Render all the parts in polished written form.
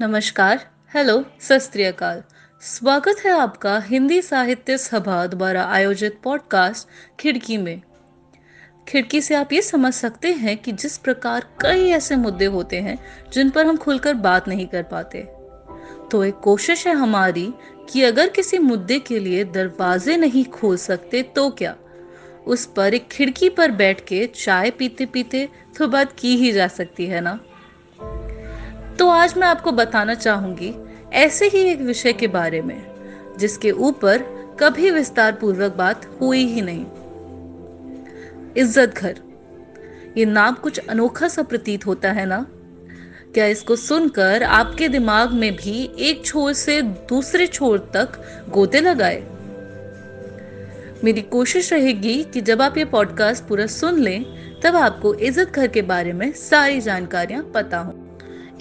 नमस्कार, हेलो, सत श्री अकाल। स्वागत है आपका हिंदी साहित्य सभा द्वारा आयोजित पॉडकास्ट खिड़की में। खिड़की से आप ये समझ सकते हैं कि जिस प्रकार कई ऐसे मुद्दे होते हैं जिन पर हम खुलकर बात नहीं कर पाते, तो एक कोशिश है हमारी कि अगर किसी मुद्दे के लिए दरवाजे नहीं खोल सकते तो क्या उस पर एक खिड़की पर बैठ के चाय पीते पीते तो बात की ही जा सकती है ना। तो आज मैं आपको बताना चाहूंगी ऐसे ही एक विषय के बारे में जिसके ऊपर कभी विस्तार पूर्वक बात हुई ही नहीं। इज़्ज़त घर, ये नाम कुछ अनोखा सा प्रतीत होता है ना। क्या इसको सुनकर आपके दिमाग में भी एक छोर से दूसरे छोर तक गोते लगाए? मेरी कोशिश रहेगी कि जब आप ये पॉडकास्ट पूरा सुन लें तब आपको इज़्ज़त घर के बारे में सारी जानकारियां पता हों।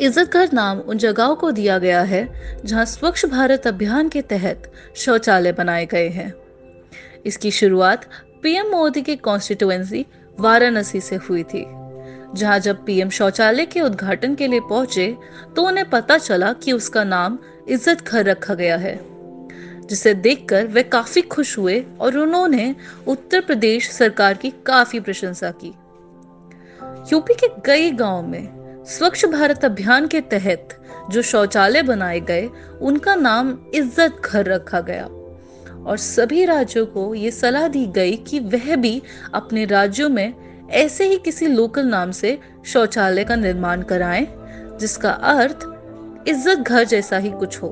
इज़्ज़त घर नाम उन जगहों को दिया गया है जहां स्वच्छ भारत अभियान के तहत शौचालय बनाए गए हैं। इसकी शुरुआत पीएम मोदी के कॉन्स्टिट्यूएंसी वाराणसी से हुई थी, जहां जब पीएम शौचालय के उद्घाटन के लिए पहुंचे तो उन्हें पता चला कि उसका नाम इज़्ज़त घर रखा गया है, जिसे देखकर वे काफी खुश हुए और उन्होंने उत्तर प्रदेश सरकार की काफी प्रशंसा की। यूपी के कई गाँव में स्वच्छ भारत अभियान के तहत जो शौचालय बनाए गए उनका नाम इज़्ज़त घर रखा गया और सभी राज्यों को ये सलाह दी गई कि वह भी अपने राज्यों में ऐसे ही किसी लोकल नाम से शौचालय का निर्माण कराएं जिसका अर्थ इज़्ज़त घर जैसा ही कुछ हो।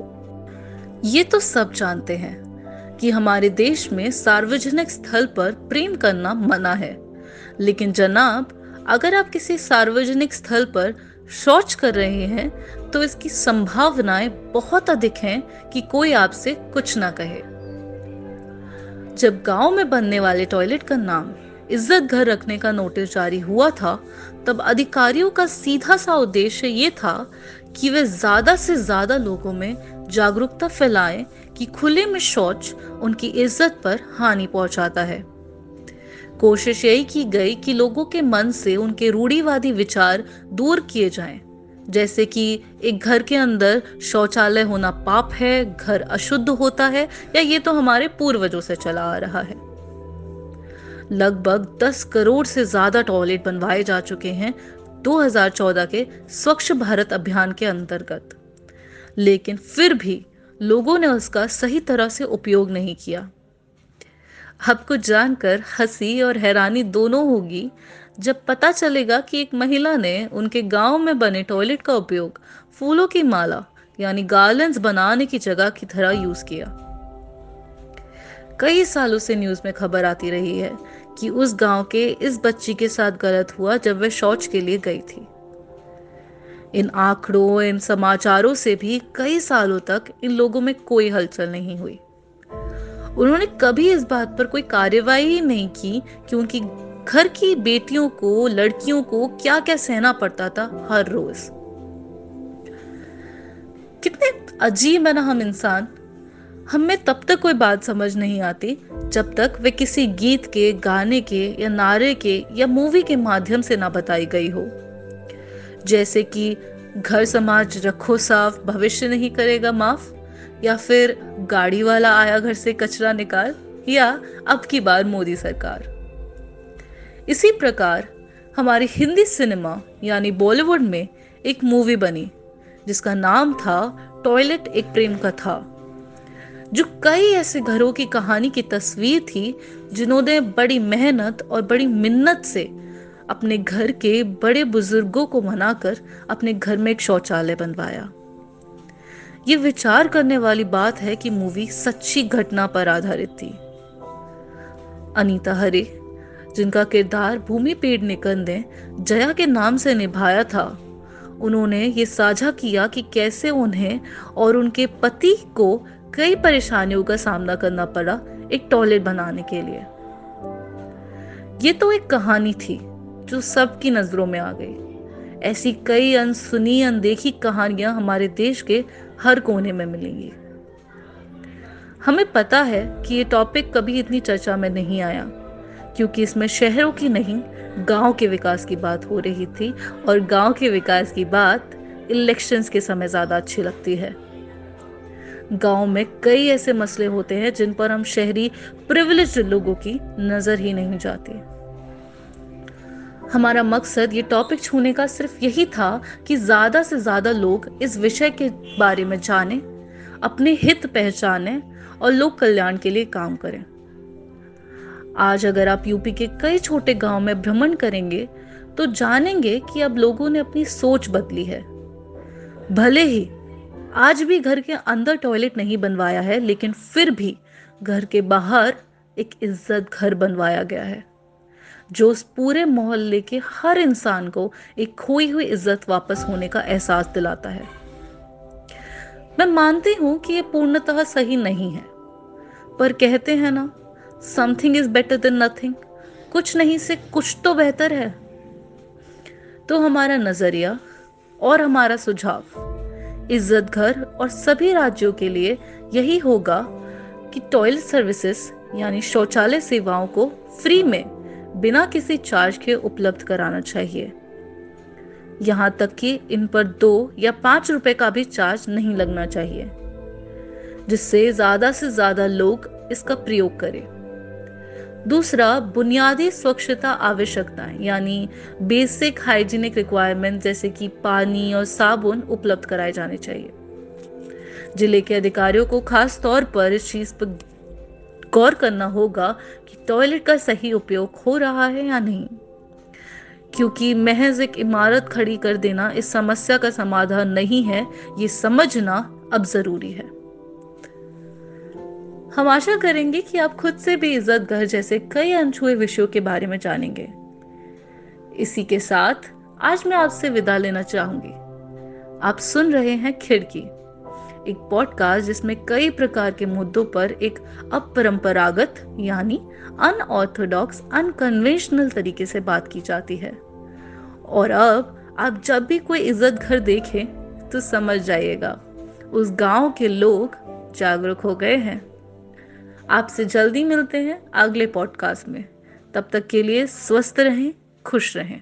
ये तो सब जानते हैं कि हमारे देश में सार्वजनिक स्थल पर प्रेम करना मना है, लेकिन जनाब, अगर आप किसी सार्वजनिक स्थल पर शौच कर रहे हैं तो इसकी संभावनाएं बहुत अधिक हैं कि कोई आपसे कुछ ना कहे। जब गांव में बनने वाले टॉयलेट का नाम इज़्ज़त घर रखने का नोटिस जारी हुआ था, तब अधिकारियों का सीधा सा उद्देश्य ये था कि वे ज्यादा से ज्यादा लोगों में जागरूकता फैलाएं कि खुले में शौच उनकी इज्जत पर हानि पहुंचाता है। कोशिश यही की गई कि लोगों के मन से उनके रूढ़िवादी विचार दूर किए जाएं, जैसे कि एक घर के अंदर शौचालय होना पाप है, घर अशुद्ध होता है, या ये तो हमारे पूर्वजों से चला आ रहा है। लगभग 10 करोड़ से ज्यादा टॉयलेट बनवाए जा चुके हैं 2014 के स्वच्छ भारत अभियान के अंतर्गत, लेकिन फिर भी लोगों ने उसका सही तरह से उपयोग नहीं किया। आपको जानकर हंसी और हैरानी दोनों होगी जब पता चलेगा कि एक महिला ने उनके गांव में बने टॉयलेट का उपयोग फूलों की माला यानी गार्लैंड्स बनाने की जगह की तरह यूज किया। कई सालों से न्यूज में खबर आती रही है कि उस गांव के इस बच्ची के साथ गलत हुआ जब वह शौच के लिए गई थी। इन आंकड़ों, इन समाचारों से भी कई सालों तक इन लोगों में कोई हलचल नहीं हुई। उन्होंने कभी इस बात पर कोई कार्यवाही नहीं की कि उनकी घर की बेटियों को, लड़कियों को क्या क्या सहना पड़ता था हर रोज। कितने अजीब है ना हम इंसान। हमें तब तक कोई बात समझ नहीं आती जब तक वे किसी गीत के, गाने के या नारे के या मूवी के माध्यम से ना बताई गई हो, जैसे कि घर समाज रखो साफ, भविष्य नहीं करेगा माफ, या फिर गाड़ी वाला आया घर से कचरा निकाल, या अब की बार मोदी सरकार। इसी प्रकार हमारे हिंदी सिनेमा यानी बॉलीवुड में एक मूवी बनी जिसका नाम था टॉयलेट एक प्रेम कथा, जो कई ऐसे घरों की कहानी की तस्वीर थी जिन्होंने बड़ी मेहनत और बड़ी मिन्नत से अपने घर के बड़े बुजुर्गों को मनाकर अपने घर में एक शौचालय बनवाया। ये विचार करने वाली बात है कि मूवी सच्ची घटना पर आधारित थी। अनीता हरे, जिनका किरदार भूमि पेडनिकंदे जया के नाम से निभाया था, उन्होंने ये साझा किया कि कैसे उन्हें और उनके पति को कई परेशानियों का सामना करना पड़ा एक टॉयलेट बनाने के लिए। ये तो एक कहानी थी जो सबकी नजरों में आ गई। ऐसी कई अनसुनी, अनदेखी कहानियां हमारे देश के हर कोने में मिलेंगी। हमें पता है कि ये टॉपिक कभी इतनी चर्चा में नहीं आया क्योंकि इसमें शहरों की नहीं, गांव के विकास की बात हो रही थी, और गांव के विकास की बात इलेक्शंस के समय ज़्यादा अच्छी लगती है। गांव में कई ऐसे मसले होते हैं जिन पर हम शहरी प्रिविलेज्ड लोगों की नज़र ही नहीं जाती। हमारा मकसद ये टॉपिक छूने का सिर्फ यही था कि ज़्यादा से ज़्यादा लोग इस विषय के बारे में जानें, अपने हित पहचानें और लोक कल्याण के लिए काम करें। आज अगर आप यूपी के कई छोटे गांव में भ्रमण करेंगे तो जानेंगे कि अब लोगों ने अपनी सोच बदली है। भले ही आज भी घर के अंदर टॉयलेट नहीं बनवाया है, लेकिन फिर भी घर के बाहर एक इज़्ज़त घर बनवाया गया है जो उस पूरे मोहल्ले के हर इंसान को एक खोई हुई इज्जत वापस होने का एहसास दिलाता है। मैं मानती हूं कि ये पूर्णतः सही नहीं है, पर कहते हैं ना, something is better than nothing, कुछ नहीं से कुछ तो बेहतर है। तो हमारा नजरिया और हमारा सुझाव इज़्ज़त घर और सभी राज्यों के लिए यही होगा कि टॉयलेट सर्विसेज यानी शौचालय सेवाओं को फ्री में बिना किसी चार्ज के उपलब्ध कराना चाहिए। यहाँ तक कि इन पर 2 या 5 रुपए का भी चार्ज नहीं लगना चाहिए, जिससे ज्यादा से ज्यादा लोग इसका प्रयोग करें। दूसरा, बुनियादी स्वच्छता आवश्यकताएं यानी बेसिक हाइजीनिक रिक्वायरमेंट जैसे कि पानी और साबुन उपलब्ध कराए जाने चाहिए। जिले के अधिकारियों को खास तौर पर इस चीज पर गौर करना होगा कि टॉयलेट का सही उपयोग हो रहा है या नहीं, क्योंकि महज एक इमारत खड़ी कर देना इस समस्या का समाधान नहीं है, ये समझना अब जरूरी है। हम आशा करेंगे कि आप खुद से भी इज़्ज़त घर जैसे कई अनछुए विषयों के बारे में जानेंगे। इसी के साथ आज मैं आपसे विदा लेना चाहूंगी। आप सुन रहे हैं खिड़की, एक पॉडकास्ट जिसमें कई प्रकार के मुद्दों पर एक अपरंपरागत यानी अनऑर्थोडॉक्स अनकन्वेंशनल तरीके से बात की जाती है। और अब आप जब भी कोई इज़्ज़त घर देखें तो समझ जाइएगा उस गांव के लोग जागरूक हो गए हैं। आपसे जल्दी मिलते हैं अगले पॉडकास्ट में। तब तक के लिए स्वस्थ रहें, खुश रहें।